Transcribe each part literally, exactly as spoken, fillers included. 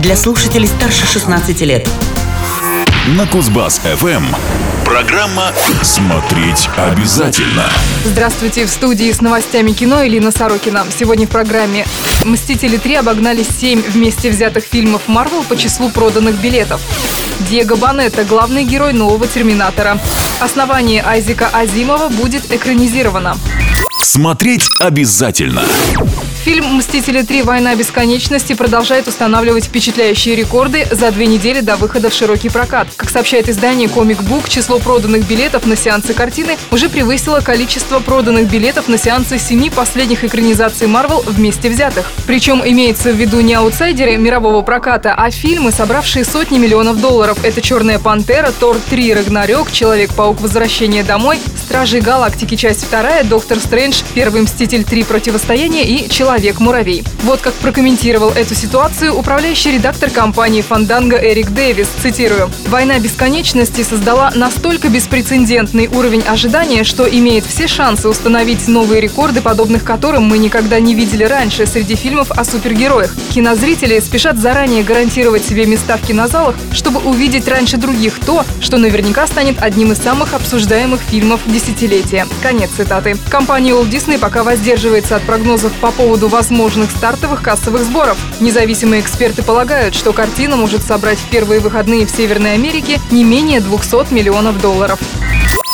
для слушателей старше шестнадцати лет. На Кузбасс-ФМ. Программа «Смотреть обязательно». Здравствуйте, в студии с новостями кино Элина Сорокина. Сегодня в программе «Мстители три» обогнали семь вместе взятых фильмов Марвел по числу проданных билетов. Диего Бонетта – главный герой нового «Терминатора». Основание Айзека Азимова будет экранизировано. Смотреть обязательно. Фильм «Мстители три. Война бесконечности» продолжает устанавливать впечатляющие рекорды за две недели до выхода в широкий прокат. Как сообщает издание Comic Book, число проданных билетов на сеансы картины уже превысило количество проданных билетов на сеансы семи последних экранизаций Marvel вместе взятых. Причем имеется в виду не аутсайдеры мирового проката, а фильмы, собравшие сотни миллионов долларов. Это «Черная пантера», «Тор три. Рагнарёк», «Человек-паук. Возвращение домой», «Стражи Галактики. Часть вторая», «Доктор Стрэндж», «Первый мститель три. Противостояние» и «Человек-паук. Человек-муравей». Вот как прокомментировал эту ситуацию управляющий редактор компании «Фанданго» Эрик Дэвис. Цитирую: «Война бесконечности создала настолько беспрецедентный уровень ожидания, что имеет все шансы установить новые рекорды, подобных которым мы никогда не видели раньше среди фильмов о супергероях. Кинозрители спешат заранее гарантировать себе места в кинозалах, чтобы увидеть раньше других то, что наверняка станет одним из самых обсуждаемых фильмов десятилетия». Конец цитаты. Компания Уолт Дисней пока воздерживается от прогнозов по поводу возможных стартовых кассовых сборов. Независимые эксперты полагают, что картина может собрать в первые выходные в Северной Америке не менее двухсот миллионов долларов.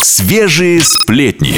Свежие сплетни.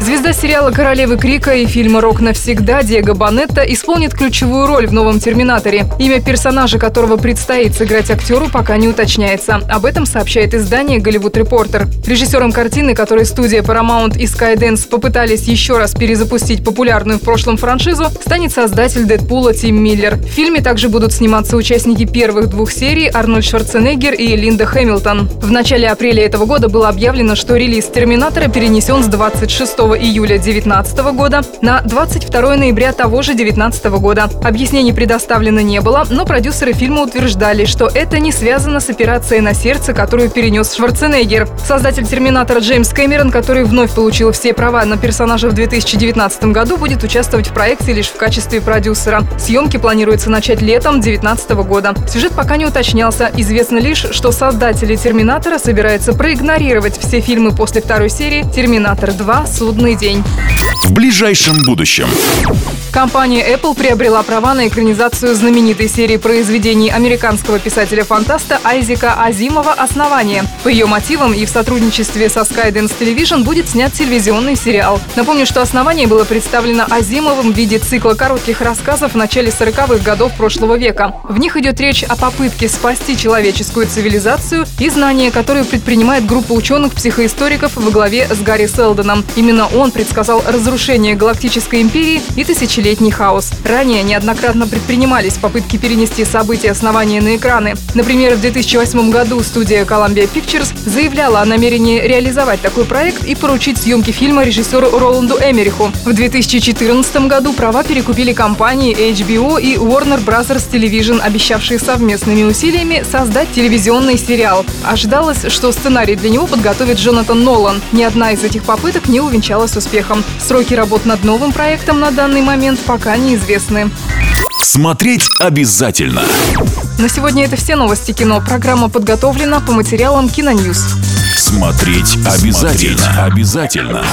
Звезда сериала «Королевы Крика» и фильма «Рок навсегда» Диего Бонетта исполнит ключевую роль в новом «Терминаторе». Имя персонажа, которого предстоит сыграть актеру, пока не уточняется. Об этом сообщает издание «Голливуд Репортер». Режиссером картины, которой студия Paramount и Skydance попытались еще раз перезапустить популярную в прошлом франшизу, станет создатель «Дэдпула» Тим Миллер. В фильме также будут сниматься участники первых двух серий Арнольд Шварценеггер и Линда Хэмилтон. В начале апреля этого года было объявлено, что релиз «Терминатора» перенесен с двадцать шестого июля две тысячи девятнадцатого года на двадцать второго ноября того же две тысячи девятнадцатого года. Объяснений предоставлено не было, но продюсеры фильма утверждали, что это не связано с операцией на сердце, которую перенес Шварценеггер. Создатель «Терминатора» Джеймс Кэмерон, который вновь получил все права на персонажа в две тысячи девятнадцатом году, будет участвовать в проекте лишь в качестве продюсера. Съемки планируется начать летом две тысячи девятнадцатого года. Сюжет пока не уточнялся. Известно лишь, что создатели «Терминатора» собираются проигнорировать все фильмы после второй серии «Терминатор два. Судный день». В ближайшем будущем. Компания Apple приобрела права на экранизацию знаменитой серии произведений американского писателя-фантаста Айзека Азимова «Основание». По ее мотивам и в сотрудничестве со Skydance Television будет снят телевизионный сериал. Напомню, что «Основание» было представлено Азимовым в виде цикла коротких рассказов в начале сороковых годов прошлого века. В них идет речь о попытке спасти человеческую цивилизацию и знания, которые предпринимает группа ученых-психоисториков во главе с Гарри Селдоном. Именно он предсказал разрушение Галактической империи и тысячелетия. Летний хаос. Ранее неоднократно предпринимались попытки перенести события «Основания» на экраны. Например, в две тысячи восьмом году студия Columbia Pictures заявляла о намерении реализовать такой проект и поручить съемки фильма режиссеру Роланду Эмериху. В две тысячи четырнадцатом году права перекупили компании эйч би о и Warner Brothers Television, обещавшие совместными усилиями создать телевизионный сериал. Ожидалось, что сценарий для него подготовит Джонатан Нолан. Ни одна из этих попыток не увенчалась успехом. Сроки работ над новым проектом на данный момент пока неизвестны. Смотреть обязательно. На сегодня это все новости кино. Программа подготовлена по материалам Киноньюз. Смотреть обязательно. Смотреть обязательно.